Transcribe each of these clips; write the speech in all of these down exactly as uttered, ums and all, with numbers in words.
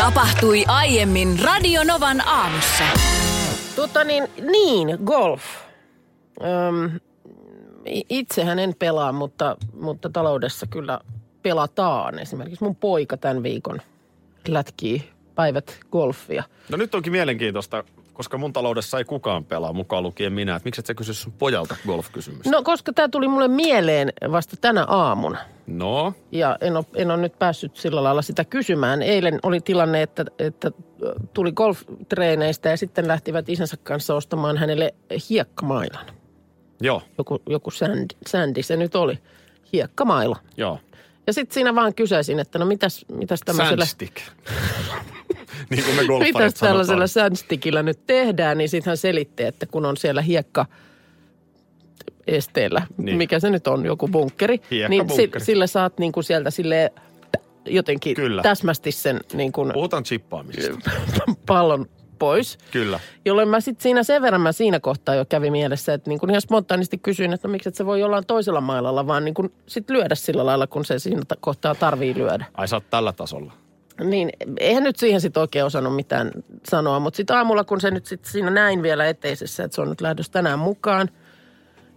Tapahtui aiemmin Radio Novan aamussa. Tuota niin, niin golf. Öm, itsehän en pelaa, mutta, mutta taloudessa kyllä pelataan. Esimerkiksi mun poika tämän viikon lätkii päivät golfia. No nyt onkin mielenkiintoista, koska mun taloudessa ei kukaan pelaa, mukaan lukien minä. Et miksi et sä kysy sun pojalta golf-kysymystä? No koska tää tuli mulle mieleen vasta tänä aamuna. No? Ja en ole, en ole nyt päässyt sillä lailla sitä kysymään. Eilen oli tilanne, että, että tuli golftreeneistä ja sitten lähtivät isänsä kanssa ostamaan hänelle hiekkamailan. Joo. Joku, joku sändi, sändi se nyt oli. Hiekkamaila. Joo. Ja sitten siinä vaan kysäisin, että no mitäs, mitäs tämmöisellä... Sandstick. Niin kuin me golfarit sanotaan. Mitäs tällaisella sandstickillä nyt tehdään, niin sitten hän selitti, että kun on siellä hiekka... esteellä, niin. Mikä se nyt on, joku bunkkeri, niin si- sillä saat niinku sieltä sille jotenkin kyllä. Täsmästi sen niin kuin puhutaan chippaamisesta. Pallon pois. Kyllä. Jolloin mä sitten siinä sen verran mä siinä kohtaa jo kävi mielessä, että niin kuin ihan spontaanisti kysyin, että no miksi et se voi jollain toisella mailalla, vaan niin kuin sit lyödä sillä lailla, kun se siinä kohtaa tarvii lyödä. Ai sä oot tällä tasolla. Niin, eihän nyt siihen sitten oikein osannut mitään sanoa, mutta sitten aamulla, kun se nyt sitten siinä näin vielä eteisessä, että se on nyt lähdössä tänään mukaan,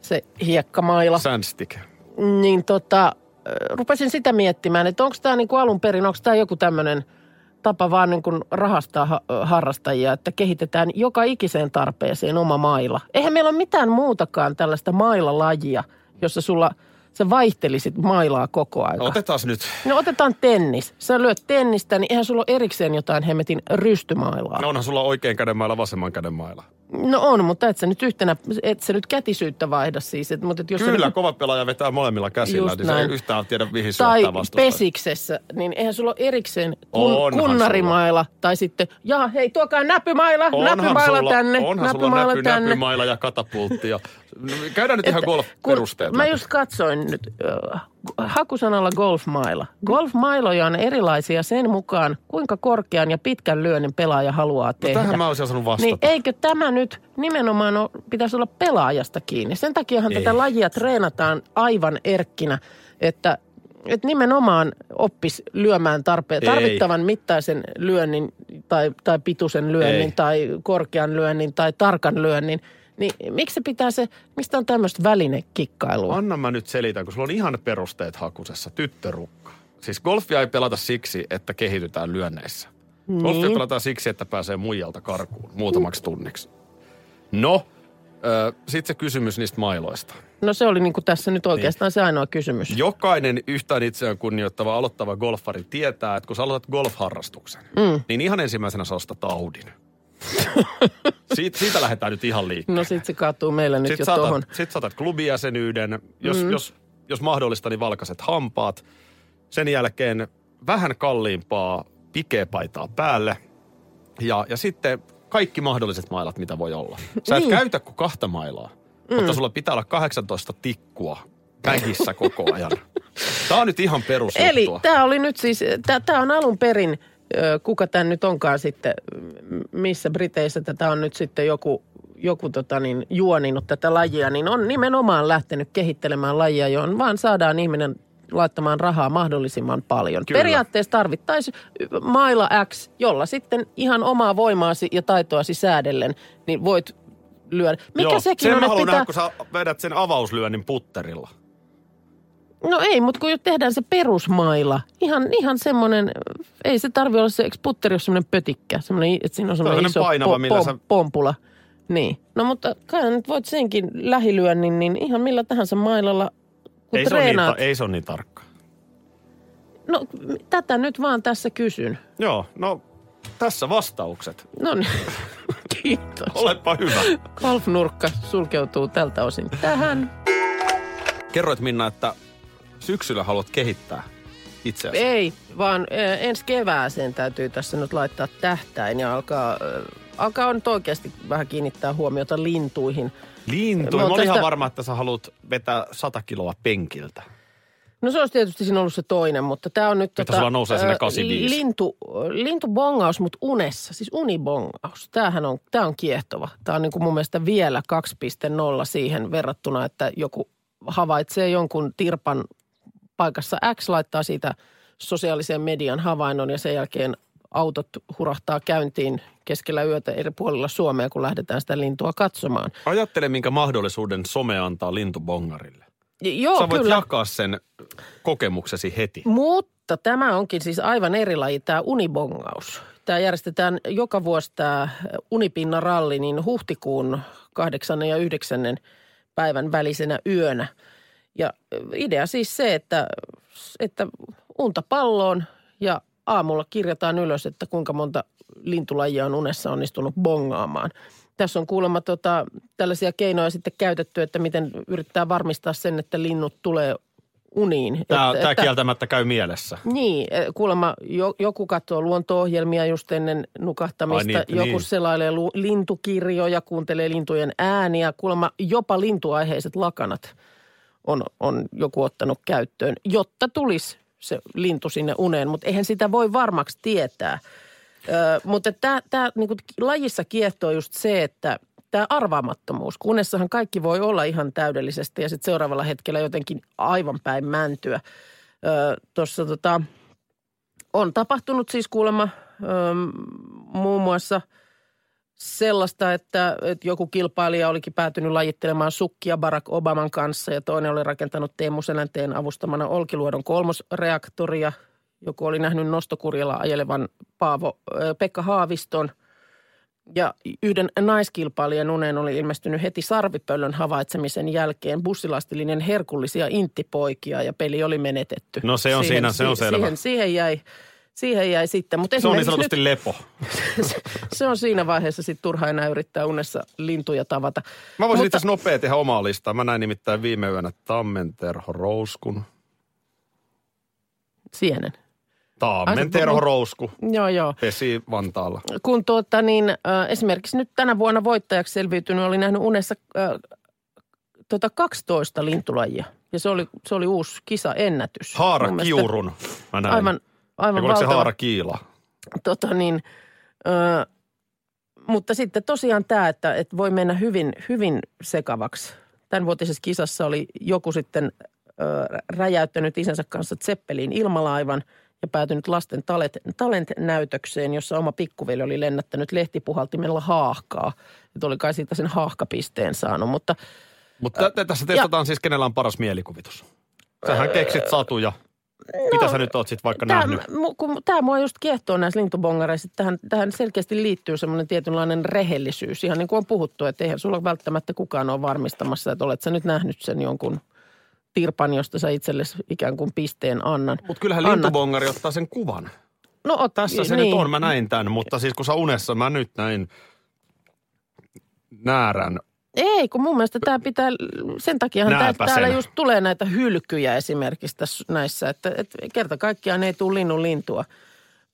se hiekkamaila. Sandstick. Niin tota, rupesin sitä miettimään, että onko tämä niinku alun perin, onko tämä joku tämmöinen tapa vaan niinku rahastaa ha- harrastajia, että kehitetään joka ikiseen tarpeeseen oma maila. Eihän meillä ole mitään muutakaan tällaista mailalajia, jossa sulla, sä vaihtelisit mailaa koko ajan. No otetaan nyt. No otetaan tennis. Sä lyöt tennistä, niin eihän sulla ole erikseen jotain hemmetin rystymailaa. No onhan sulla oikein käden maila, vasemman käden maila. No on, mutta et sä nyt yhtenä, et sä nyt kätisyyttä vaihda siis. Et, mutta et jos kyllä, nyt... kova pelaaja vetää molemmilla käsillä, niin se yhtään tiedä, mihin suottaa vastustaa. Tai pesiksessä, niin eihän sulla ole erikseen kun, kunnarimaila, sulla. Tai sitten, jaa hei, tuokaa näpymaila, onhan näpymaila sulla, tänne, onhan näpymaila sulla näpy, tänne. Näpymaila ja katapultti. Ja... Käydään nyt et, ihan golf-perusteet. Mä just katsoin nyt äh, hakusanalla golfmaila. Golfmailoja on erilaisia sen mukaan, kuinka korkean ja pitkän lyönnin pelaaja haluaa tehdä. No tähän mä olisin osannut vastata. Niin eikö tämä nyt nimenomaan ole, pitäisi olla pelaajasta kiinni? Sen takiahan ei. Tätä lajia treenataan aivan erkkinä, että, että nimenomaan oppisi lyömään tarpeen, tarvittavan mittaisen lyönnin tai, tai pituisen lyönnin ei. Tai korkean lyönnin tai tarkan lyönnin. Niin miksi se pitää se, mistä on tämmöistä välinekikkailua? Anna mä nyt selitän, kun sulla on ihan perusteet hakusessa, tyttörukka. Siis golfia ei pelata siksi, että kehitytään lyönneissä. Niin. Golfia pelataan siksi, että pääsee muijalta karkuun muutamaksi tunniksi. No, äh, sit se kysymys niistä mailoista. No se oli niinku tässä nyt oikeastaan niin. Se ainoa kysymys. Jokainen yhtään itseään kunnioittava aloittava golfari tietää, että kun sä aloitat golfharrastuksen, mm. niin ihan ensimmäisenä sä ostat taudin. Siit, siitä lähdetään nyt ihan liikkeelle. No sit se kaatuu meillä nyt sit jo saatat, tohon. Sit saatat klubijäsenyyden, jos, mm. jos, jos mahdollista, niin valkaiset hampaat. Sen jälkeen vähän kalliimpaa pikepaitaa päälle ja, ja sitten kaikki mahdolliset mailat, mitä voi olla. Sä et niin. käytä kuin kahta mailaa, mm. mutta sulla pitää olla kahdeksantoista tikkua päkissä koko ajan. Tää on nyt ihan perusjuttua. Eli tää oli nyt siis, tää, tää on alun perin... Kuka tämä nyt onkaan sitten, missä Briteissä tätä on nyt sitten joku, joku tota niin, juoninut tätä lajia, niin on nimenomaan lähtenyt kehittelemään lajia, johon vaan saadaan ihminen laittamaan rahaa mahdollisimman paljon. Kyllä. Periaatteessa tarvittaisiin maila X, jolla sitten ihan omaa voimaasi ja taitoasi säädellen, niin voit lyödä. Mikä joo, sekin sen on, mä haluan pitää... nähdä, kun sä vedät sen avauslyönnin putterilla. No ei, mutta kun tehdään se perusmaila, ihan, ihan semmoinen, ei se tarvitse olla se, eikö putteri ole semmoinen pötikkä, semmoinen, että siinä on semmoinen iso painava, po, po, sä... pompula. Niin, no mutta kai nyt voit senkin lähilyönnin, niin ihan millä tahansa mailalla, kun ei treenaat. Se niin, ei se ole niin tarkka. No tätä nyt vaan tässä kysyn. Joo, no tässä vastaukset. No niin, kiitos. Olepa hyvä. Golfnurkka sulkeutuu tältä osin tähän. Kerroit Minna, että... syksyllä haluat kehittää itse asiassa? Ei, vaan ensi kevääseen täytyy tässä nyt laittaa tähtäin ja alkaa, alkaa nyt oikeasti vähän kiinnittää huomiota lintuihin. Lintuihin? Mä, Mä olin tästä... ihan varma, että sä haluat vetää sata kiloa penkiltä. No se olisi tietysti siinä ollut se toinen, mutta tämä on nyt... Tota, sulla nousee sinne kahdeksankymmentäviisi. Lintu, lintubongaus, mutta unessa, siis unibongaus. Tämähän on, tämä on kiehtova. Tämä on niin kuin mun mielestä vielä kaksi piste nolla siihen verrattuna, että joku havaitsee jonkun tirpan paikassa X, laittaa siitä sosiaalisen median havainnon ja sen jälkeen autot hurahtaa käyntiin keskellä yötä eri puolilla Suomea, kun lähdetään sitä lintua katsomaan. Ajattele, minkä mahdollisuuden some antaa lintubongarille. Joo, sä voit kyllä jakaa sen kokemuksesi heti. Mutta tämä onkin siis aivan eri laji, tämä unibongaus. Tämä järjestetään joka vuosi tämä unipinnaralli niin huhtikuun kahdeksannen ja yhdeksännen päivän välisenä yönä. Ja idea siis se, että, että unta palloon ja aamulla kirjataan ylös, että kuinka monta lintulajia on unessa onnistunut bongaamaan. Tässä on kuulemma tota, tällaisia keinoja sitten käytetty, että miten yrittää varmistaa sen, että linnut tulee uniin. Tämä, että, tämä että, kieltämättä käy mielessä. Niin, kuulemma joku katsoo luonto-ohjelmia just ennen nukahtamista. Niin, joku niin. selailee lintukirjoja, kuuntelee lintujen ääniä. Kuulemma jopa lintuaiheiset lakanat on, on joku ottanut käyttöön, jotta tulisi se lintu sinne uneen. Mutta eihän sitä voi varmaksi tietää. Öö, mutta tämä niinku, lajissa kiehtoo just se, että tämä arvaamattomuus, kun unessahan kaikki voi olla ihan täydellisesti ja sitten seuraavalla hetkellä jotenkin aivan päin mäntyä. Öö, Tuossa tota, on tapahtunut siis kuulemma öö, muun muassa sellaista, että, että joku kilpailija olikin päätynyt lajittelemaan sukkia Barack Obaman kanssa ja toinen oli rakentanut Teemu Selänteen avustamana Olkiluodon kolmosreaktoria. Joku oli nähnyt nostokurjalla ajelevan Paavo, Pekka Haaviston ja yhden naiskilpailijan uneen oli ilmestynyt heti sarvipöllön havaitsemisen jälkeen bussilastillinen herkullisia inttipoikia ja peli oli menetetty. No se on siihen, siinä, se on siihen, selvä. Siihen, siihen, jäi, siihen jäi sitten. Mut se on niin sanotusti nyt, lepo. se, se on siinä vaiheessa sitten turha enää yrittää unessa lintuja tavata. Mä voisin itse asiassa nopea tehdä omaa listaa. Mä näin nimittäin viime yönä Tammenterho Rouskun. Sienen. Tammen Terho Rousku. Joo, joo. Pesi Vantaalla. Kun tuota niin, äh, esimerkiksi nyt tänä vuonna voittajaksi selviytynyt oli nähnyt unessa äh, tota kaksitoista lintulajia. Ja se oli, se oli uusi kisaennätys. Haarakiurun. Mä näin. Aivan, aivan valtava. Oliko se haarakiila? Tota niin, äh, mutta sitten tosiaan tämä, että, että voi mennä hyvin, hyvin sekavaksi. Tämänvuotisessa kisassa oli joku sitten äh, räjäyttänyt isänsä kanssa Zeppelin ilmalaivan – ja päätynyt lasten talent-näytökseen, jossa oma pikkuveli oli lennättänyt lehtipuhaltimella haahkaa. Että oli kai siitä sen haahkapisteen saanut, mutta... Mutta ä, tässä testataan ja, siis, kenellä on paras mielikuvitus. Sähän keksit satuja. No, mitä sä nyt oot sit vaikka tää, nähnyt? Tämä mua just kiehtoo näissä lintubongareissa. Tähän, tähän selkeästi liittyy semmoinen tietynlainen rehellisyys. Ihan niin kuin on puhuttu, että eihän sulla välttämättä kukaan ole varmistamassa, että olet sä nyt nähnyt sen jonkun... tirpan, josta sä itsellesi ikään kuin pisteen annan. Mutta kyllähän lintubongari annat. Ottaa sen kuvan. No ot, tässä se niin. Nyt on, mä näin tämän, mutta siis kun sä unessa, mä nyt näin näärän. Ei, kun mun mielestä tää pitää, sen takiahan tää, täällä just tulee näitä hylkyjä esimerkiksi tässä näissä, että et kerta kaikkiaan ei tule linnun lintua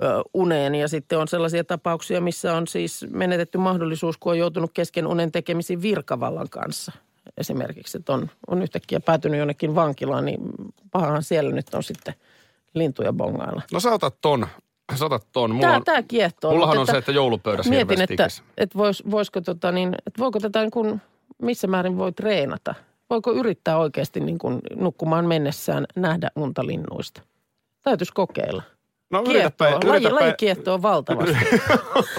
ö, uneen. Ja sitten on sellaisia tapauksia, missä on siis menetetty mahdollisuus, kun on joutunut kesken unen tekemisiin virkavallan kanssa. Esimerkiksi, että on, on yhtäkkiä päätynyt jonnekin vankilaan, niin pahahan siellä nyt on sitten lintuja bongailla. No sä otat ton, sä otat ton. Mulla tää, on, tää kiehtoo. Mullahan on että, se, että joulupöydässä mietin, hirveästi ikässä. Mietin, että et vois, voisiko tota niin, että voiko tätä niin kuin, missä määrin voi treenata? Voiko yrittää oikeasti niin kuin nukkumaan mennessään nähdä unta linnuista? Täytyisi kokeilla. No yritäpä. Laji, laji kiehtoo valtavasti.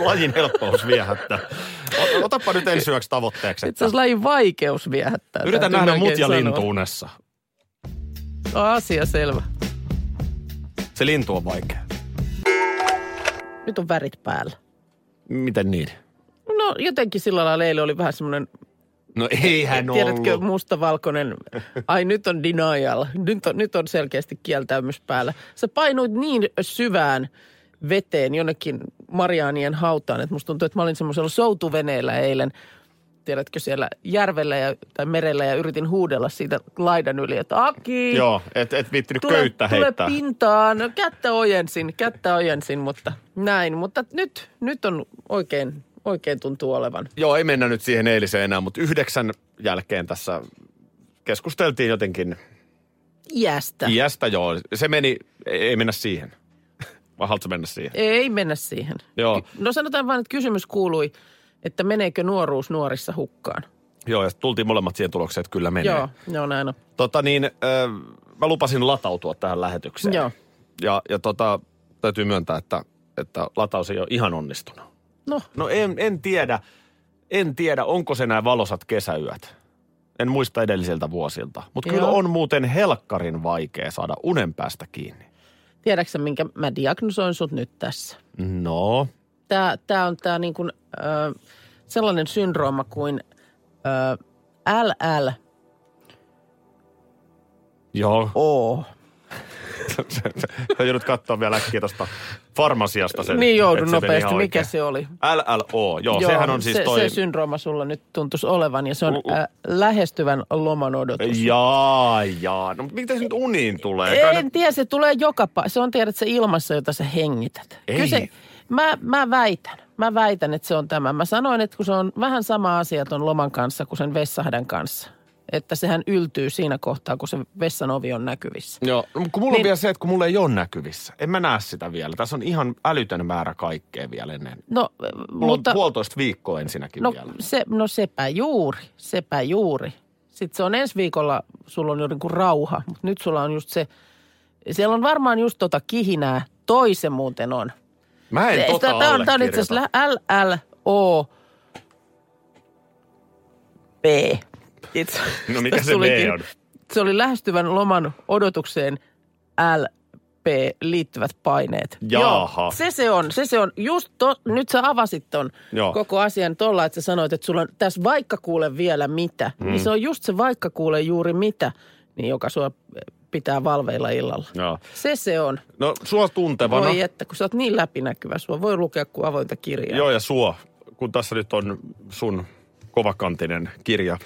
Lajin helppous viehättää. Otapa nyt ensi yöksi tavoitteeksi. Itse asiassa lajin vaikeus viehättää. Yritän nähdä mut ja lintu unessa. Asia selvä. Se lintu on vaikea. Nyt on värit päällä. Miten niin? No jotenkin sillä lailla eilen oli vähän semmoinen... No eihän ollut. Tiedätkö, mustavalkoinen, ai nyt on denial, nyt on, nyt on selkeästi kieltäymys päällä. Sä painuit niin syvään veteen jonnekin Mariaanien hautaan, että musta tuntuu, että mä olin semmoisella soutuveneellä eilen. tiedätkö, siellä järvellä ja, tai merellä ja yritin huudella siitä laidan yli, että Aki! Joo, et, et viittinyt köyttä heittää. Tule pintaan, no, kättä ojensin, kättä ojensin, mutta näin. Mutta nyt, nyt on oikein, oikein tuntuu olevan. Joo, ei mennä nyt siihen eiliseen enää, mutta yhdeksän jälkeen tässä keskusteltiin jotenkin. Iästä. Iästä, joo. Se meni, ei mennä siihen. Vai haluatko mennä siihen? Ei mennä siihen. Joo. No sanotaan vaan, että kysymys kuului, että meneekö nuoruus nuorissa hukkaan? Joo, ja tultiin molemmat siihen tulokseen, että kyllä menee. Joo, joo näin on. Tota niin, äh, mä lupasin latautua tähän lähetykseen. Joo. Ja, ja tota, täytyy myöntää, että, että lataus ei ole ihan onnistunut. No. No en, en tiedä, en tiedä, onko se nämä valosat kesäyöt. En muista edellisiltä vuosilta. Mutta kyllä on muuten helkkarin vaikea saada unen päästä kiinni. Tiedätkö sä, minkä mä diagnosoin sut nyt tässä? No. Tää, tää on tää niin kuin äh, sellainen syndrooma kuin äh, L L. Joo. Oo. Joudut katsoa vielä äkkiä tuosta farmasiasta sen. Niin joudun nopeasti. Mikä se oli? L L O. Joo, joo, sehän on siis se, toi. Se syndrooma sulla nyt tuntuisi olevan ja se on L- ä, lähestyvän loman odotus. Jaa, jaa. No mitä se nyt uniin tulee? En Kain... tiedä, se tulee joka paikka. Se on tiedät se ilmassa, jota sä hengität. Ei. Kyllä se, mä, mä väitän. Mä väitän, että se on tämä. Mä sanoin, että kun se on vähän sama asia ton loman kanssa kuin sen vessahdan kanssa. Että sehän yltyy siinä kohtaa, kun se vessan ovi on näkyvissä. Joo, no, kun mulla niin, on vielä se, että kun mulla ei ole näkyvissä. En mä näe sitä vielä. Tässä on ihan älytön määrä kaikkea vielä ennen. No, mulla mutta, on puolitoista viikkoa ensinnäkin no, vielä. Se, no sepä juuri, sepä juuri. Sitten se on ensi viikolla, sulla on joku rauha, mutta nyt sulla on just se, siellä on varmaan just tota kihinää, toi se muuten on. Mä en se, tota allekirjoita. Tämä on, on itse asiassa L L O P. It's, no mikä se B on? Se oli lähestyvän loman odotukseen L P liittyvät paineet. Jaha. Joo, se se on, se se on. Just to, nyt sä avasit ton joo. Koko asian tolla, että sä sanoit, että sulla on tässä vaikka kuule vielä mitä. Mm. Niin se on just se vaikka kuule juuri mitä, niin joka sua pitää valveilla illalla. Joo. Se se on. No sua tuntevana. Voi että, kun sä oot niin läpinäkyvä, sua voi lukea kuin avointa kirjaa. Joo ja sua, kun tässä nyt on sun... Kovakantinen kirja.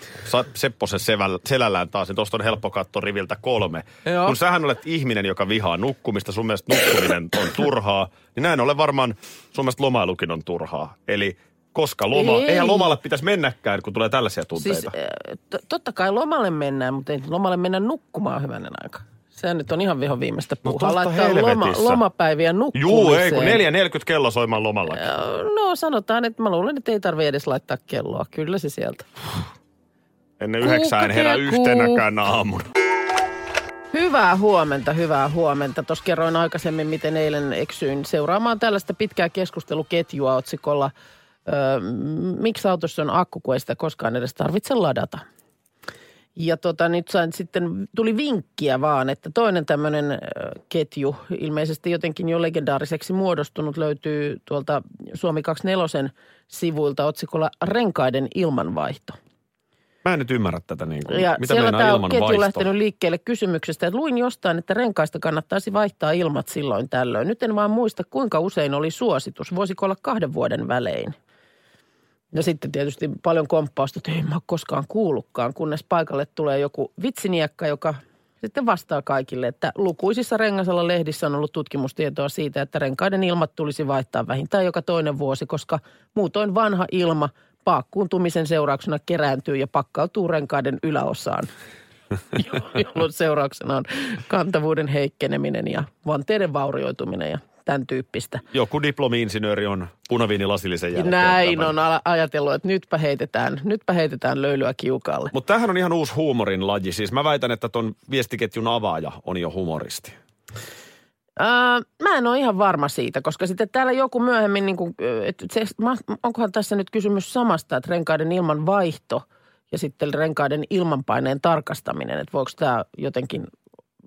Sepposen selällään taas, niin tuosta on helppo katsoa riviltä kolme. Joo. Kun sähän olet ihminen, joka vihaa nukkumista, sun mielestä nukkuminen on turhaa, niin näin ole varmaan sun mielestä lomailukin on turhaa. Eli koska loma, ei. eihän lomalle pitäisi mennäkään, kun tulee tällaisia tunteita. Siis, t- totta kai lomalle mennään, mutta ei lomalle mennä nukkumaan hyvänen aika. Sehän nyt on ihan vihon viimeistä puuhaa. No laittaa loma, lomapäiviä nukkumiseen. Juu, ei kun neljä neljäkymmentä kello soimaan lomallakin. No sanotaan, että mä luulen, että ei tarvitse edes laittaa kelloa. Kyllä se sieltä. Ennen yhdeksään herää yhtenäkään aamuna. Hyvää huomenta, hyvää huomenta. Tuossa kerroin aikaisemmin, miten eilen eksyin seuraamaan tällaista pitkää keskusteluketjua otsikolla. Öö, miksi autossa on akku, kun ei sitä koskaan edes tarvitse ladata? Ja tota, nyt sain sitten, tuli vinkkiä vaan, että toinen tämmöinen ketju, ilmeisesti jotenkin jo legendaariseksi muodostunut, löytyy tuolta Suomi kaksikymmentäneljä sivuilta otsikolla Renkaiden ilmanvaihto. Mä en nyt ymmärrä tätä niin kuin, ja mitä meinaa ilmanvaihto. Ja siellä tämä ketju lähtenyt liikkeelle kysymyksestä, että luin jostain, että renkaista kannattaisi vaihtaa ilmat silloin tällöin. Nyt en vaan muista, kuinka usein oli suositus. Voisiko olla kahden vuoden välein? Ja sitten tietysti paljon komppausta, että ei mä ole koskaan kuullutkaan, kunnes paikalle tulee joku vitsiniekka, joka sitten vastaa kaikille, että lukuisissa rengasalan lehdissä on ollut tutkimustietoa siitä, että renkaiden ilmat tulisi vaihtaa vähintään joka toinen vuosi, koska muutoin vanha ilma paakkuuntumisen seurauksena kerääntyy ja pakkautuu renkaiden yläosaan, jolloin seurauksena on kantavuuden heikkeneminen ja vanteiden vaurioituminen ja tämän tyyppistä. Joku diplomi-insinööri on punaviinilasillisen jälkeen. Näin tämän. On ajatellut, että nytpä heitetään, nytpä heitetään löylyä kiukalle. Mutta tämähän on ihan uusi huumorin laji. Siis mä väitän, että ton viestiketjun avaaja on jo humoristi. Öö, mä en ole ihan varma siitä, koska sitten täällä joku myöhemmin, niin kuin, että se, onkohan tässä nyt kysymys samasta, että renkaiden ilman vaihto ja sitten renkaiden ilmanpaineen tarkastaminen, että voiko tämä jotenkin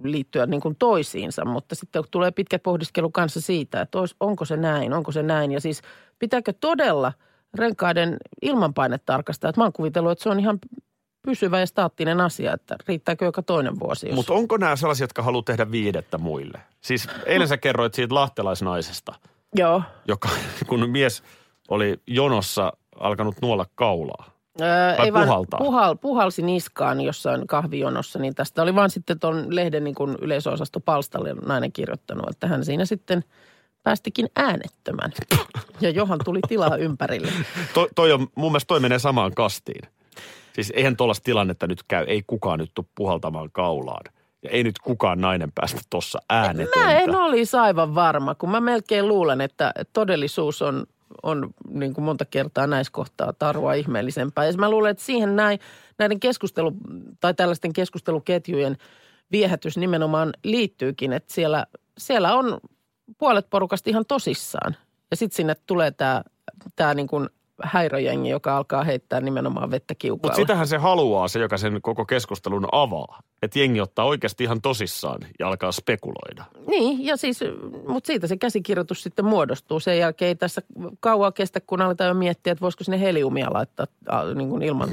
liittyä niin kuin toisiinsa, mutta sitten tulee pitkä pohdiskelu kanssa siitä, että onko se näin, onko se näin. Ja siis pitääkö todella renkaiden ilmanpaine tarkastaa? Että mä oon kuvitellut, että se on ihan pysyvä ja staattinen asia, että riittääkö joka toinen vuosi. Jos... Mutta onko nämä sellaisia, jotka haluaa tehdä viidettä muille? Siis eilen sä kerroit siitä lahtelaisnaisesta, joo. Joka kun mies oli jonossa alkanut nuolla kaulaa. Öö, ei puhaltaa? Puhal, puhalsi niskaan jossain kahvijonossa, niin tästä oli vaan sitten tuon lehden niin kuin yleisöosasto palstalle nainen kirjoittanut, että hän siinä sitten päästikin äänettömän. Ja johan tuli tilaa ympärille. To, toi on, mun mielestä toi menee samaan kastiin. Siis eihän tuollaista tilannetta nyt käy, ei kukaan nyt tule puhaltamaan kaulaan. Ja ei nyt kukaan nainen päästä tuossa äänetöntä. Mä en olisi aivan varma, kun mä melkein luulen, että todellisuus on... on niin kuin monta kertaa näissä kohtaa tarua ihmeellisempää. Ja mä luulen, että siihen näin, näiden keskustelu tai tällaisten keskusteluketjujen viehätys nimenomaan liittyykin, että siellä, siellä on puolet porukasta ihan tosissaan. Ja sitten sinne tulee tämä tää niin kuin häiröjengi, joka alkaa heittää nimenomaan vettä kiukaalle. Mutta sitähän se haluaa, se joka sen koko keskustelun avaa. Että jengi ottaa oikeasti ihan tosissaan ja alkaa spekuloida. Niin, ja siis, mutta siitä se käsikirjoitus sitten muodostuu. Sen jälkeen ei tässä kauaa kestä, kun aletaan jo miettiä, että voisiko sinne heliumia laittaa niin kuin ilman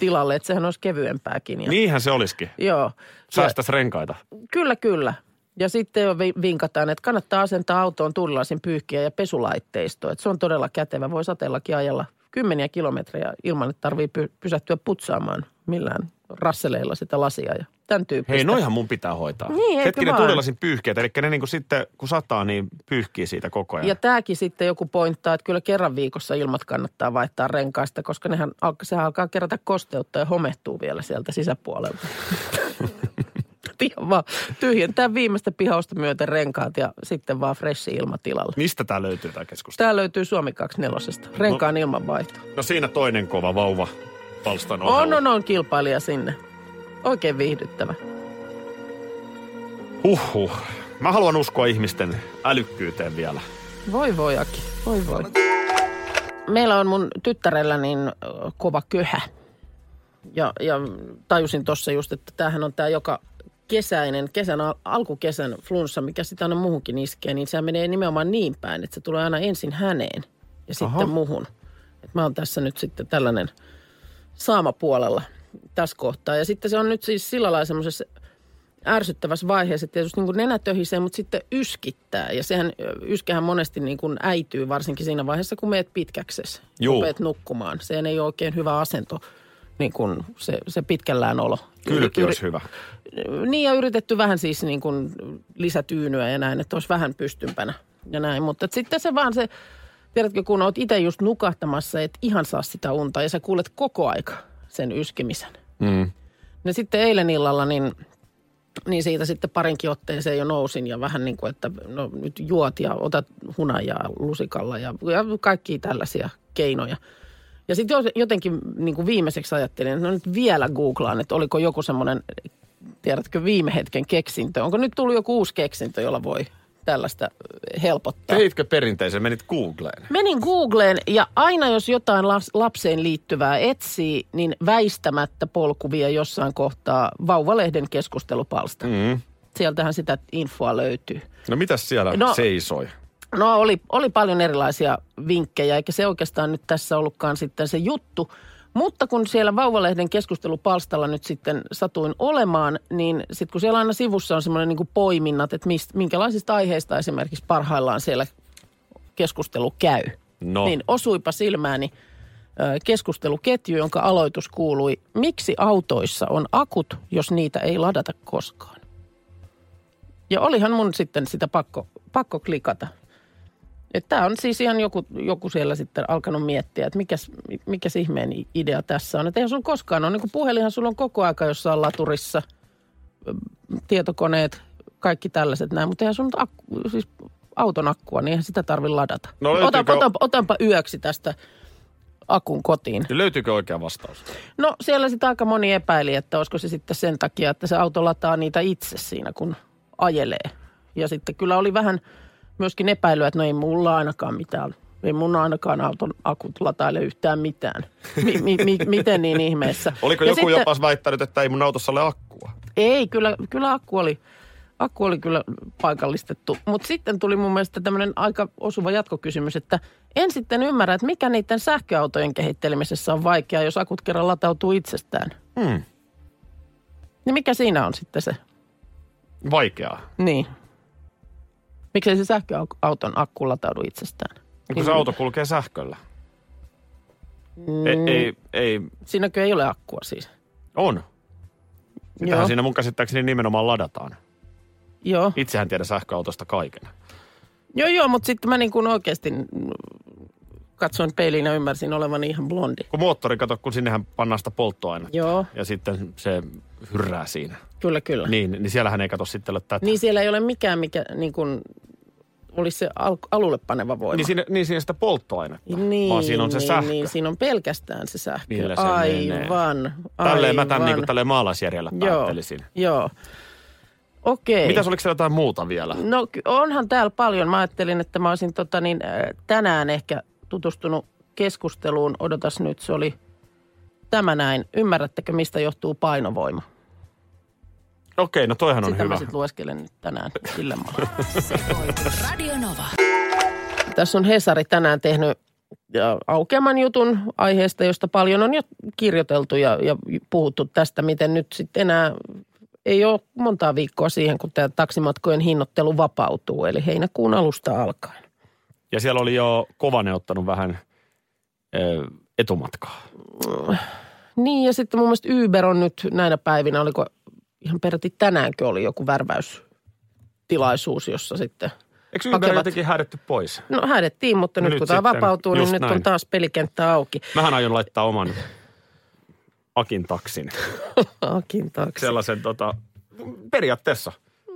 tilalle. Että sehän olisi kevyempääkin. Ja... niinhän se olisikin. Joo. Säästäisi renkaita. Kyllä, kyllä. Ja sitten jo vinkataan, että kannattaa asentaa autoon tuulilasin pyyhkiä ja pesulaitteisto. Että se on todella kätevä. Voi sateellakin ajella kymmeniä kilometrejä ilman, että tarvitsee pysähtyä putsaamaan millään rasseleilla sitä lasia ja tämän tyyppistä. Hei, noihan mun pitää hoitaa. Niin, hetkinen, tuulilasin pyyhkiä. Eli ne niin kuin sitten, kun sataa, niin pyyhkii siitä koko ajan. Ja tämäkin sitten joku pointtaa, että kyllä kerran viikossa ilmat kannattaa vaihtaa renkaista, koska nehän, sehän alkaa kerätä kosteutta ja homehtuu vielä sieltä sisäpuolelta. Vaan tyhjentää viimeistä pihausta myöten renkaat ja sitten vaan freshi ilmatilalla. Mistä tämä löytyy tämä keskustelu? Tämä löytyy Suomi kaksikymmentäneljä. Renkaan no, ilmanvaihto. No siinä toinen kova vauva palstan ohella. On, on, on kilpailija sinne. Oikein viihdyttävä. Huhhuh. Mä haluan uskoa ihmisten älykkyyteen vielä. Voi voi, Aki. Voi voi. Meillä on mun tyttärellä niin kova köhä. Ja, ja tajusin tossa just, että tämähän on tää joka... kesäinen, kesän, alkukesän flunssa, mikä sitä aina muuhunkin iskee, niin se menee nimenomaan niin päin, että se tulee aina ensin häneen ja sitten Aha. muhun. Et mä oon tässä nyt sitten tällainen saamapuolella tässä kohtaa. Ja sitten se on nyt siis sillä lailla semmoisessa ärsyttävässä vaiheessa, että tietysti niin kuin nenä töhisee, mutta sitten yskittää. Ja sehän, yskähän monesti niin kuin äityy, varsinkin siinä vaiheessa, kun meet pitkäksessä, rupeat nukkumaan. Sehän ei ole oikein hyvä asento. Niin kuin se, se pitkällään olo. Kylki olisi hyvä. Niin ja yritetty vähän siis niin kuin lisätyynyä ja näin, että olisi vähän pystympänä ja näin. Mutta sitten se vaan se, tiedätkö kun olet itse just nukahtamassa, et ihan saa sitä unta ja sä kuulet koko aika sen yskimisen. Mm. Ja sitten eilen illalla niin, niin siitä sitten parinkin otteeseen jo nousin ja vähän niin kuin, että no nyt juot ja otat hunajaa lusikalla ja, ja kaikkia tällaisia keinoja. Ja sitten jotenkin niin kuin viimeiseksi ajattelin, että no nyt vielä googlaan, että oliko joku semmoinen, tiedätkö, viime hetken keksintö. Onko nyt tullut joku uusi keksintö, jolla voi tällaista helpottaa? Teitkö perinteisen? Menit Googleen? Menin Googleen ja aina jos jotain lapseen liittyvää etsii, niin väistämättä polku vie jossain kohtaa Vauvalehden keskustelupalsta. Mm. Sieltähän sitä infoa löytyy. No mitäs siellä no, seisoi? No oli, oli paljon erilaisia vinkkejä, eikä se oikeastaan nyt tässä ollutkaan sitten se juttu. Mutta kun siellä Vauvalehden keskustelupalstalla nyt sitten satuin olemaan, niin sitten kun siellä aina sivussa on semmoinen niin kuin poiminnat, että mist, minkälaisista aiheista esimerkiksi parhaillaan siellä keskustelu käy. No. Niin osuipa silmääni keskusteluketju, jonka aloitus kuului, miksi autoissa on akut, jos niitä ei ladata koskaan. Ja olihan mun sitten sitä pakko, pakko klikata. Tämä on siis ihan joku, joku siellä sitten alkanut miettiä, että mikäs, mikäs ihmeen idea tässä on. Että eihän sulla koskaan ole, niin kuin puhelinhan sulla on koko aika jossain laturissa, tietokoneet, kaikki tällaiset näin. Mutta eihän sun akku, siis auton akkua, niin eihän sitä tarvitse ladata. No löytyykö... Otanpa, otanpa, otanpa yöksi tästä akun kotiin. Ja löytyykö oikea vastaus? No siellä sitten aika moni epäili, että olisiko se sitten sen takia, että se auto lataa niitä itse siinä, kun ajelee. Ja sitten kyllä oli vähän... myöskin epäilyä, että no ei mulla ainakaan mitään, ei mun ainakaan auton akut lataile yhtään mitään. M- mi- miten niin ihmeessä? Oliko ja joku sitten, jopa väittänyt, että ei mun autossa ole akkua? Ei, kyllä, kyllä akku, oli, akku oli kyllä paikallistettu. Mutta sitten tuli mun mielestä tämmöinen aika osuva jatkokysymys, että en sitten ymmärrä, että mikä niiden sähköautojen kehittelemisessä on vaikeaa, jos akut kerran latautuu itsestään. Hmm. Niin mikä siinä on sitten se? Vaikeaa. Niin. Miksei se sähköauton akku lataudu itsestään? Kun se auto kulkee sähköllä. Mm. Ei, ei, ei. Siinäkö ei ole akkua siis? On. Sitähän Joo. siinä mun käsittääkseni nimenomaan ladataan. Joo. Itsehän tiedän sähköautosta kaiken. Joo, joo, mutta sitten mä niin kuin oikeasti katsoin peiliin ja ymmärsin olevani ihan blondi. Kun moottori, kato, kun sinnehän pannaan sitä polttoainetta. Joo. Ja sitten se hyrrää siinä. Kyllä, kyllä. Niin, niin siellähän ei kato sitten ole tätä. Niin siellä ei ole mikään, mikä niin kuin olisi se al- alulle paneva voima. Niin siinä, niin siinä sitä polttoainetta, niin, vaan siinä on se niin, sähkö. Niin, siinä on pelkästään se sähkö. Millä se aivan, menee. Tälleen aivan. Mä tämän niin kuin tälleen maalaisjärjellä päättelisin. Joo, joo. Okei. Mitäs, oliko siellä jotain muuta vielä? No onhan täällä paljon. Mä ajattelin, että mä olisin tota, niin, tänään ehkä tutustunut keskusteluun. Odotas nyt, se oli tämä näin. Ymmärrättekö, mistä johtuu painovoima? Okei, no toihan on sitä hyvä. Sitä mä sit lueskelen nyt tänään sillä maalla. Radio Nova. Tässä on Hesari tänään tehnyt aukeaman jutun aiheesta, josta paljon on jo kirjoiteltu ja, ja puhuttu tästä, miten nyt sitten enää ei ole montaa viikkoa siihen, kun tämä taksimatkojen hinnoittelu vapautuu, eli heinäkuun alusta alkaen. Ja siellä oli jo Kovanen ottanut vähän ö, etumatkaa. Mm, niin, ja sitten mun mielestä Uber on nyt näinä päivinä, oliko ihan peräti tänäänkö oli joku värväystilaisuus, jossa sitten Eikö Uber pakevat... jotenkin häädetty pois? No häädettiin, mutta nyt, nyt kun tämä vapautuu, niin nyt näin. On taas pelikenttä auki. Mähän aion laittaa oman... Akin taksin. Akin taksin. Sellaisen tota, periaatteessa.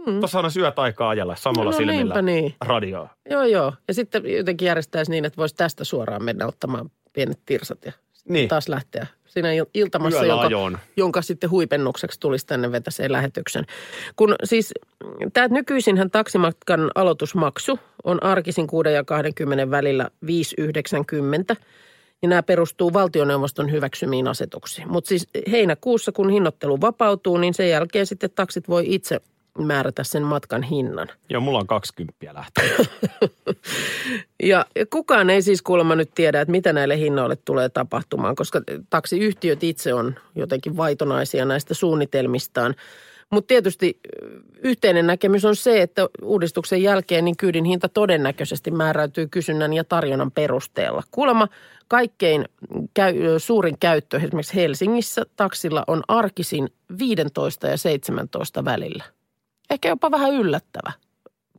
Mm. Tuossa on syöt aikaa ajalla samalla no, silmillä niin. radioa. Joo, joo. Ja sitten jotenkin järjestäisi niin, että voisi tästä suoraan mennä ottamaan pienet tirsat ja niin. taas lähteä siinä iltamassa, jonka, jonka sitten huipennukseksi tulisi tänne vetäiseen lähetyksen. Kun siis tämä nykyisinhän taksimatkan aloitusmaksu on arkisin kuusi ja kaksikymmentä välillä viisi yhdeksänkymmentä. Ja nämä perustuu valtioneuvoston hyväksymiin asetuksiin. Mutta siis heinäkuussa, kun hinnoittelu vapautuu, niin sen jälkeen sitten taksit voi itse määrätä sen matkan hinnan. Joo, mulla on kaksikymppiä lähtee. Ja kukaan ei siis kuulemma nyt tiedä, että mitä näille hinnoille tulee tapahtumaan, koska taksiyhtiöt itse on jotenkin vaitonaisia näistä suunnitelmistaan. Mutta tietysti yhteinen näkemys on se, että uudistuksen jälkeen niin kyydin hinta todennäköisesti määräytyy kysynnän ja tarjonnan perusteella. Kuulemma kaikkein käy, suurin käyttö esimerkiksi Helsingissä taksilla on arkisin viisitoista ja seitsemäntoista välillä. Ehkä jopa vähän yllättävä.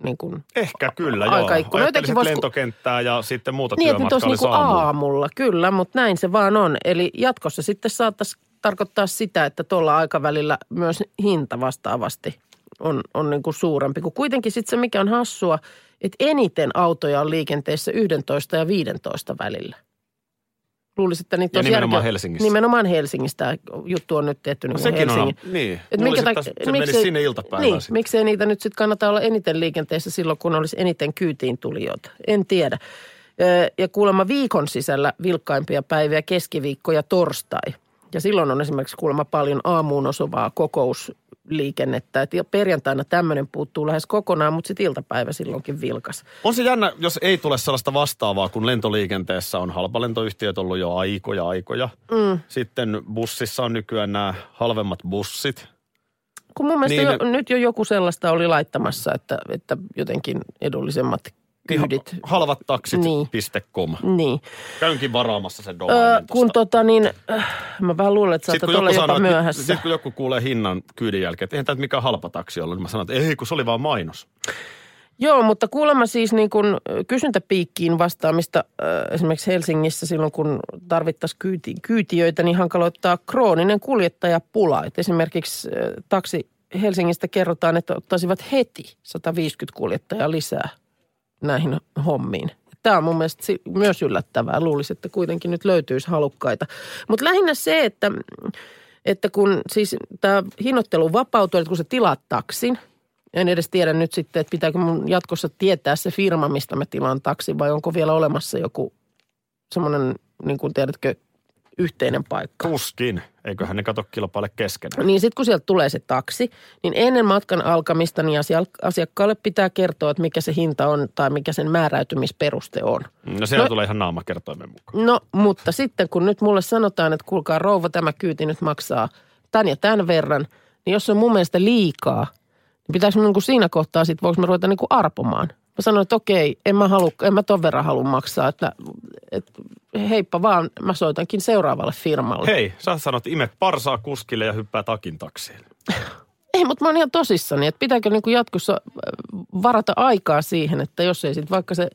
Niin kuin Ehkä kyllä, joo. Ajattelisit vois... lentokenttää ja sitten muuta niin, työmatkalle niin aamulla. aamulla. Kyllä, mutta näin se vaan on. Eli jatkossa sitten saattaisi tarkoittaa sitä, että tuolla aikavälillä myös hinta vastaavasti on, on niin kuin suurempi. Kun kuitenkin sitten se, mikä on hassua, että eniten autoja on liikenteessä yksitoista ja viisitoista välillä. Luulisin, että niitä ja olisi nimenomaan järkeä. Helsingissä. Nimenomaan Helsingissä tämä juttu on nyt tehty. No niin sekin Helsingin. On, niin. Luulisin, että se menisi sinne iltapäivään niin, sitten. Miksei niitä nyt sitten kannata olla eniten liikenteessä silloin, kun olisi eniten kyytiin tulijoita. En tiedä. Ja kuulemma viikon sisällä vilkkaimpia päiviä keskiviikko ja torstai. Ja silloin on esimerkiksi kuulemma paljon aamuun osuvaa kokousliikennettä. Et perjantaina tämmöinen puuttuu lähes kokonaan, mutta sitten iltapäivä silloinkin vilkas. On se jännä, jos ei tule sellaista vastaavaa, kun lentoliikenteessä on halpalentoyhtiöt ollut jo aikoja aikoja. Mm. Sitten bussissa on nykyään nämä halvemmat bussit. Kun mun mielestä niin, jo, nyt jo joku sellaista oli laittamassa, että, että jotenkin edullisemmat kyydit. Halvat taksit, niin. .com. Niin. Käynkin varaamassa sen dollarin. Öö, kun tota niin, mä vähän luulen, että saattaa olla jopa sanoo, myöhässä. Sitten kun joku kuulee hinnan kyydin jälkeen, että eihän tämä mikään halpa taksi ollut, niin mä sanon, että ei, kun se oli vaan mainos. Joo, mutta kuulemma siis niin kun kysyntäpiikkiin vastaamista esimerkiksi Helsingissä silloin, kun tarvittaisiin kyyti, kyytiöitä, niin hankaloittaa krooninen kuljettajapula. Et esimerkiksi taksi Helsingistä kerrotaan, että ottaisivat heti sata viisikymmentä kuljettajaa lisää näihin hommiin. Tämä on mun mielestä myös yllättävää. Luulisin, että kuitenkin nyt löytyisi halukkaita. Mutta lähinnä se, että, että kun siis tämä hinnoittelu vapautuu, että kun sä tilaat taksin, en edes tiedä nyt sitten, että pitääkö mun jatkossa tietää se firma, mistä mä tilaan taksin, vai onko vielä olemassa joku semmoinen, niin kuin tiedätkö, yhteinen paikka. Tuskin. Eiköhän ne kato kilpaile keskenään. Niin sitten kun sieltä tulee se taksi, niin ennen matkan alkamista niin asiakkaalle pitää kertoa, että mikä se hinta on tai mikä sen määräytymisperuste on. No siellä no, tulee ihan naama kertoimen mukaan. No mutta sitten kun nyt mulle sanotaan, että kuulkaa rouva, tämä kyyti nyt maksaa tämän ja tämän verran, niin jos se on mun mielestä liikaa, niin pitäisi niin kuin siinä kohtaa sitten, voiko mä ruveta niin kuin arpomaan. Mä sanoin, että okei, en mä, halua, en mä ton verran halua maksaa, että, että heippa vaan, mä soitankin seuraavalle firmalle. Hei, sä sanot ime parsaa kuskille ja hyppää takin takseen. Ei, mutta mä oon ihan tosissani, että pitääkö niin kuin jatkossa varata aikaa siihen, että jos ei sitten vaikka se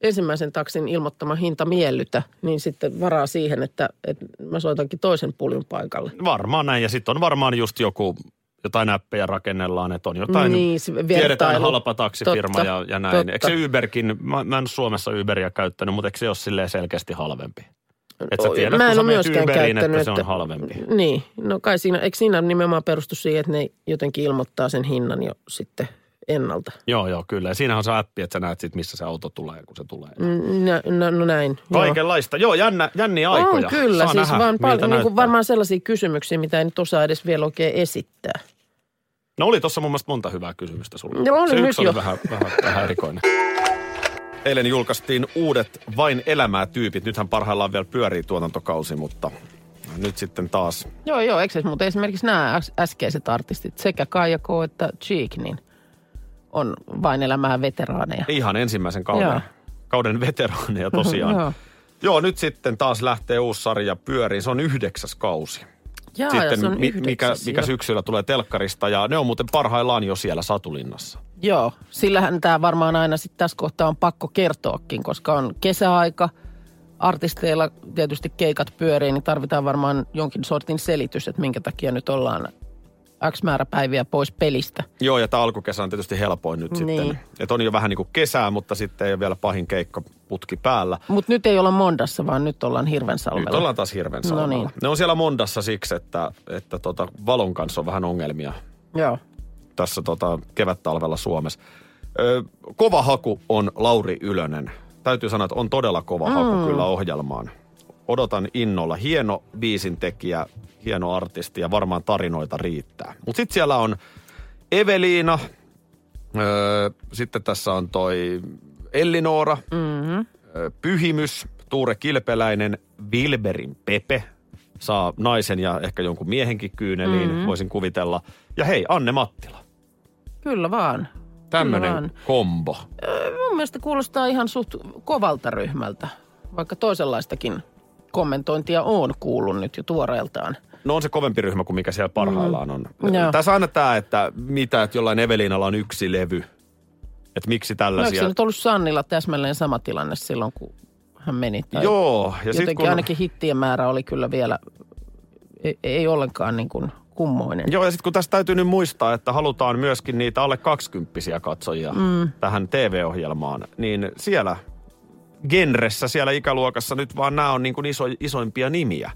ensimmäisen taksin ilmoittama hinta miellytä, niin sitten varaa siihen, että, että mä soitankin toisen puljun paikalle. Varmaan näin, ja sitten on varmaan just joku, jotain appia rakennellaan, että on jotain, niin, tiedetään halpa taksifirma totta, ja, ja näin. Totta. Eikö se Uberkin, mä, mä en Suomessa Uberia käyttänyt, mutta eikö se ole silleen selkeästi halvempi? Että sä tiedät, mä en kun sä menet Uberiin, että, että se on halvempi. Niin, no kai siinä, eikö siinä nimenomaan perustu siihen, että ne jotenkin ilmoittaa sen hinnan jo sitten ennalta? Joo, joo, kyllä. Ja siinähän on se appi, että sä näet sitten, missä se auto tulee, kun se tulee. No, no, no näin. Kaikenlaista. Joo, joo jännä, jänniä aikoja. On kyllä, saa siis nähdä, vaan paljon, niin kuin varmaan sellaisia kysymyksiä, mitä ei nyt osaa edes vielä oikein esittää. No oli tuossa mun mielestä monta hyvää kysymystä sulle. No, se yksi oli vähän, vähän, vähän erikoinen. Eilen julkaistiin uudet Vain elämää -tyypit. Nythän parhaillaan vielä pyörii tuotantokausi, mutta nyt sitten taas. Joo, joo, eikö se, mutta esimerkiksi nämä äskeiset artistit, sekä Kaija Koo että Cheek, niin on Vain elämää -veteraaneja. Ihan ensimmäisen kauden, joo. kauden veteraaneja tosiaan. joo. joo, nyt sitten taas lähtee uusi sarja pyöriin. Se on yhdeksäs kausi. Jaa, sitten ja mi- mikä, mikä syksyllä tulee telkkarista, ja ne on muuten parhaillaan jo siellä Satulinnassa. Joo, sillähän tämä varmaan aina sitten tässä kohtaa on pakko kertoakin, koska on kesäaika, artisteilla tietysti keikat pyörii, niin tarvitaan varmaan jonkin sortin selitys, että minkä takia nyt ollaan X määrä päiviä pois pelistä. Joo, ja tämä alkukesä on tietysti helpoin nyt niin. sitten. Että on jo vähän niin kuin kesää, mutta sitten ei ole vielä pahin keikkaputki päällä. Mutta nyt ei olla Mondassa, vaan nyt ollaan Hirvensalmella. Nyt ollaan taas Hirvensalmella. No niin. Ne on siellä Mondassa siksi, että, että tota, valon kanssa on vähän ongelmia. Joo. Tässä tota, kevät-talvella Suomessa. Ö, kova haku on Lauri Ylönen. Täytyy sanoa, että on todella kova mm. haku kyllä ohjelmaan. Odotan innolla. Hieno biisintekijä, hieno artisti ja varmaan tarinoita riittää. Mutta sitten siellä on Eveliina, öö, sitten tässä on toi Ellinoora, mm-hmm. Pyhimys, Tuure Kilpeläinen, Willbergin Pepe. Saa naisen ja ehkä jonkun miehenkin kyyneliin, mm-hmm. voisin kuvitella. Ja hei, Anne Mattila. Kyllä vaan. Tämmöinen kombo. Öö, mun mielestä kuulostaa ihan suht kovalta ryhmältä, vaikka toisenlaistakin kommentointia on kuullut nyt jo tuoreeltaan. No on se kovempi ryhmä kuin mikä siellä parhaillaan on. Mm. Tässä aina tämä, että mitä, että jollain Eveliinalla on yksi levy. Että miksi tällaisia. No eikö se nyt ollut Sannilla täsmälleen sama tilanne silloin, kun hän meni? Tai joo. Ja jotenkin kun ainakin hittien määrä oli kyllä vielä, ei, ei ollenkaan niin kuin kummoinen. Joo, ja sitten kun tässä täytyy nyt muistaa, että halutaan myöskin niitä alle kaksikymppisiä katsojia mm. tähän T V-ohjelmaan, niin siellä genressä siellä ikäluokassa nyt vaan nämä on niin kuin iso, isoimpia nimiä.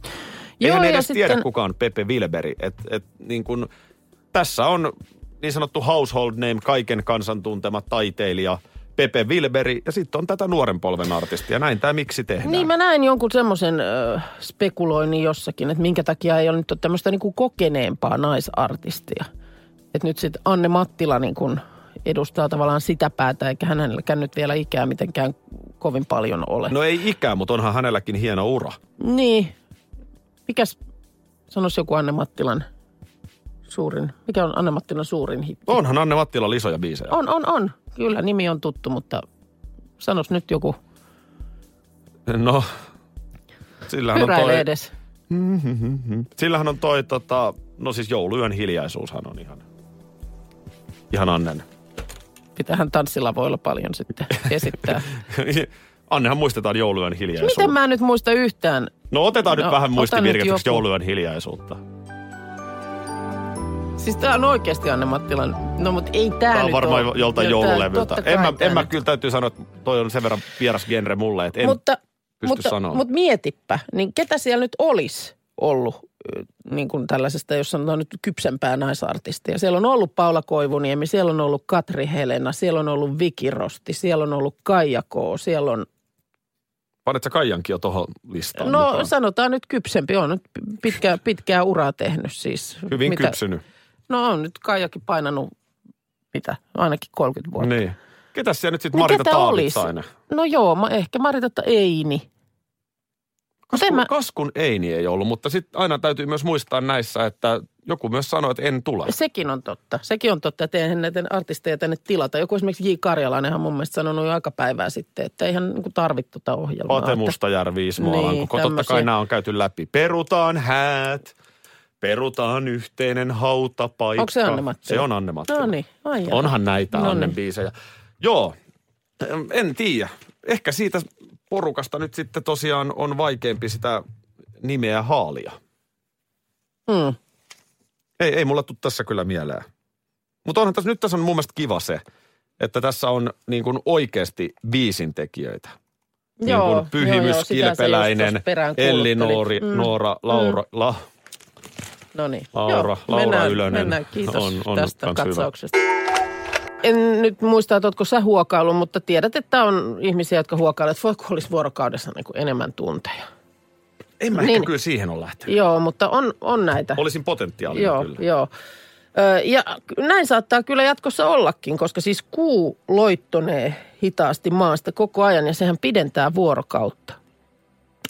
Joo, eihän edes sitten tiedä kukaan Pepe Willberg. Et, et niin kuin, tässä on niin sanottu household name, kaiken kansan tuntema taiteilija Pepe Willberg ja sitten on tätä nuoren polven artistia. Näin tämä miksi tehdään. Niin mä näin jonkun semmoisen äh, spekuloinnin jossakin, että minkä takia ei ole nyt tämmöistä niin kuin kokeneempaa naisartistia. Että nyt sitten Anne Mattila niin kuin edustaa tavallaan sitä päätä, eikä hänelläkään nyt vielä ikää mitenkään kovin paljon ole. No ei ikää, mutta onhan hänelläkin hieno ura. Niin. Mikäs, sanoisi joku Anne Mattilan suurin, mikä on Anne Mattilan suurin hitti? Onhan Anne Mattilan isoja biisejä. On, on, on. Kyllä, nimi on tuttu, mutta sanois nyt joku. No, sillähän on toi edes. Sillähän on toi, tota, no siis jouluyön hiljaisuushan on ihan Ihan Annen. Pitähän tanssilavoilla paljon sitten esittää. Annehan muistetaan jouluyön hiljaisuutta. Miten mä nyt muista yhtään? No otetaan no, nyt vähän muistivirkityksi jouluyön hiljaisuutta. Siis tää on oikeasti Anne Mattilan. No mut ei tää, tää nyt ole. Tää on varmaan joltain joululevyltä. En mä, en mä kyllä täytyy sanoa, että toi on sen verran vieras genre mulle, että en mutta, pysty mutta, sanomaan. Mutta mietipä, niin ketä siellä nyt olisi ollut? Niin kuin tällaisesta, jos sanotaan nyt kypsempää naisartistia. Siellä on ollut Paula Koivuniemi, siellä on ollut Katri Helena, siellä on ollut Viki Rosti, siellä on ollut Kaija Koo, siellä on panetko Kaijankin jo tuohon listaan? No mukaan? Sanotaan nyt kypsempi, on nyt pitkää, pitkää uraa tehnyt siis. Hyvin mitä kypsynyt. No on nyt Kaijakin painanut, mitä, ainakin kolmekymmentä vuotta. Niin. Ketäs siellä nyt sitten Marita Tapio aina? No joo, mä ehkä Marita Eini. Kaskun, mä... kaskun Eini ei ollut, mutta sitten aina täytyy myös muistaa näissä, että joku myös sanoi, että en tule. Sekin on totta. Sekin on totta, että eihän näitä artisteja tänne tilata. Joku esimerkiksi J. Karjalainenhan mun mielestä sanonut jo aika päivää sitten, että eihän niin tarvittu tuota ohjelmaa. Pate Mustajärvi, Ismoalan niin, koko. Totta kai nämä on käyty läpi. Perutaan häät, perutaan yhteinen hautapaikka. Onko se Anne Mattila? Se on Anne Mattila. No niin, ai onhan näitä no Annen niin. biisejä. Joo, en tiedä. Ehkä siitä... porukasta nyt sitten tosiaan on vaikeampi sitä nimeä haalia. Mm. Ei, ei mulla tule tässä kyllä mieleen. Mutta onhan tässä, nyt tässä on mun mielestä kiva se, että tässä on niin kuin oikeasti biisintekijöitä. Joo, niin kuin Pyhimys, joo, Kilpeläinen, Ellinoora, mm. Noora, Laura, mm. La, Noniin. Laura, joo, Laura mennään, Ylönen. Mennään, kiitos on, on tästä katsauksesta. Hyvä. En nyt muista, että ootko sä huokaillut, mutta tiedät, että on ihmisiä, jotka huokailevat, että voiko olisi vuorokaudessa niin kuin enemmän tunteja. En mä niin, ehkä kyllä siihen ole lähtenyt. Joo, mutta on, on näitä. Olisin potentiaalinen joo, kyllä. Joo, joo. Ja näin saattaa kyllä jatkossa ollakin, koska siis kuu loittonee hitaasti maasta koko ajan ja sehän pidentää vuorokautta.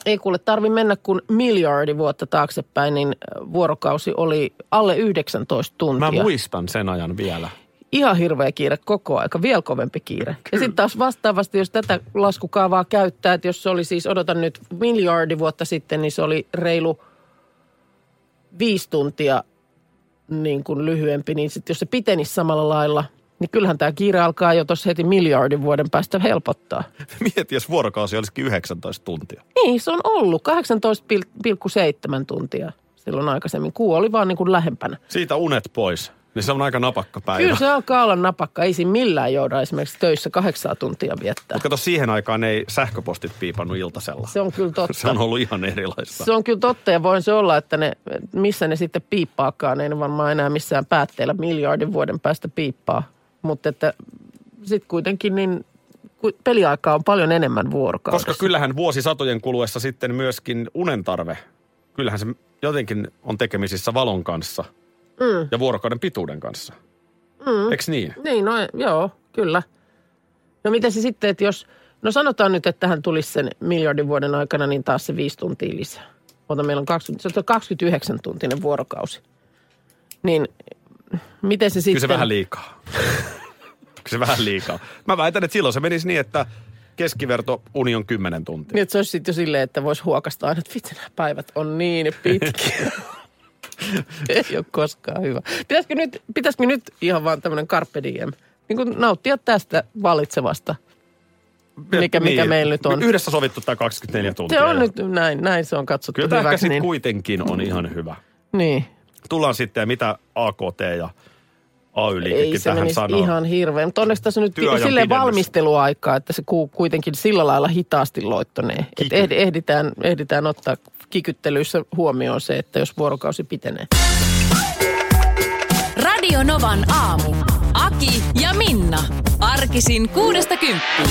Ei kuule tarvi mennä kuin miljardi vuotta taaksepäin, niin vuorokausi oli alle yhdeksäntoista tuntia. Mä muistan sen ajan vielä. Ihan hirveä kiire koko aika, vielä kovempi kiire. Ja sitten taas vastaavasti, jos tätä laskukaavaa käyttää, että jos se oli siis, odotan nyt miljardi vuotta sitten, niin se oli reilu viisi tuntia niin kuin lyhyempi. Niin sitten jos se pitenisi samalla lailla, niin kyllähän tämä kiire alkaa jo tuossa heti miljardin vuoden päästä helpottaa. Mieti, jos vuorokausi olisikin yhdeksäntoista tuntia. Niin, se on ollut kahdeksantoista pilkku seitsemän tuntia silloin aikaisemmin. Kuu oli vaan niin kuin lähempänä. Siitä unet pois. Niin se on aika napakka päivä. Kyllä se alkaa olla napakka. Ei siinä millään jouda esimerkiksi töissä kahdeksaa tuntia viettää. Mutta kato, siihen aikaan ei sähköpostit piipannut iltasella. Se on kyllä totta. Se on ollut ihan erilaista. Se on kyllä totta ja voin se olla, että ne, missä ne sitten piippaakaan. Ei ne varmaan enää missään päätteellä miljardin vuoden päästä piippaa. Mutta että sitten kuitenkin niin peliaikaa on paljon enemmän vuorokaudessa. Koska kyllähän vuosisatojen kuluessa sitten myöskin unen tarve. Kyllähän se jotenkin on tekemisissä valon kanssa. Mm. Ja vuorokauden pituuden kanssa. Mm. Eiks niin? Niin, no joo, kyllä. No mitä se sitten, että jos, no sanotaan nyt, että tähän tulisi sen miljardin vuoden aikana, niin taas se viisi tuntia lisää. Mutta meillä on kaksikymmentäyhdeksän tuntinen vuorokausi. Niin, miten se sitten... Kyllä se vähän liikaa. Kyllä se vähän liikaa. Mä väitän, että silloin se menisi niin, että keskiverto union kymmenen tuntia. Niin, että se olisi sitten jo silleen, että voisi huokasta aina, että vitsi, nämä päivät on niin pitkiä. Ei ole koskaan hyvä. Pitäisikö nyt, pitäisikö nyt ihan vaan tämmöinen carpe diem, niin kuin nauttia tästä valitsevasta, mikä, niin. mikä meillä nyt on. Yhdessä sovittu tämä kaksikymmentäneljä tuntia. Se on ja... nyt näin, näin se on katsottu hyväksi. Kyllä tämä ehkä niin... kuitenkin on ihan hyvä. Niin. Tullaan sitten mitä A K T ja A Y-liikekin tähän sanoo. Ei ihan hirveän. Mutta onneksi tässä nyt silleen valmisteluaikaa, että se kuitenkin sillä lailla hitaasti loittonee. Että ehditään, ehditään ottaa... kikyttelyissä huomioon se, että jos vuorokausi pitenee. Radio Novan aamu. Aki ja Minna. Arkisin kuudesta kymppiin.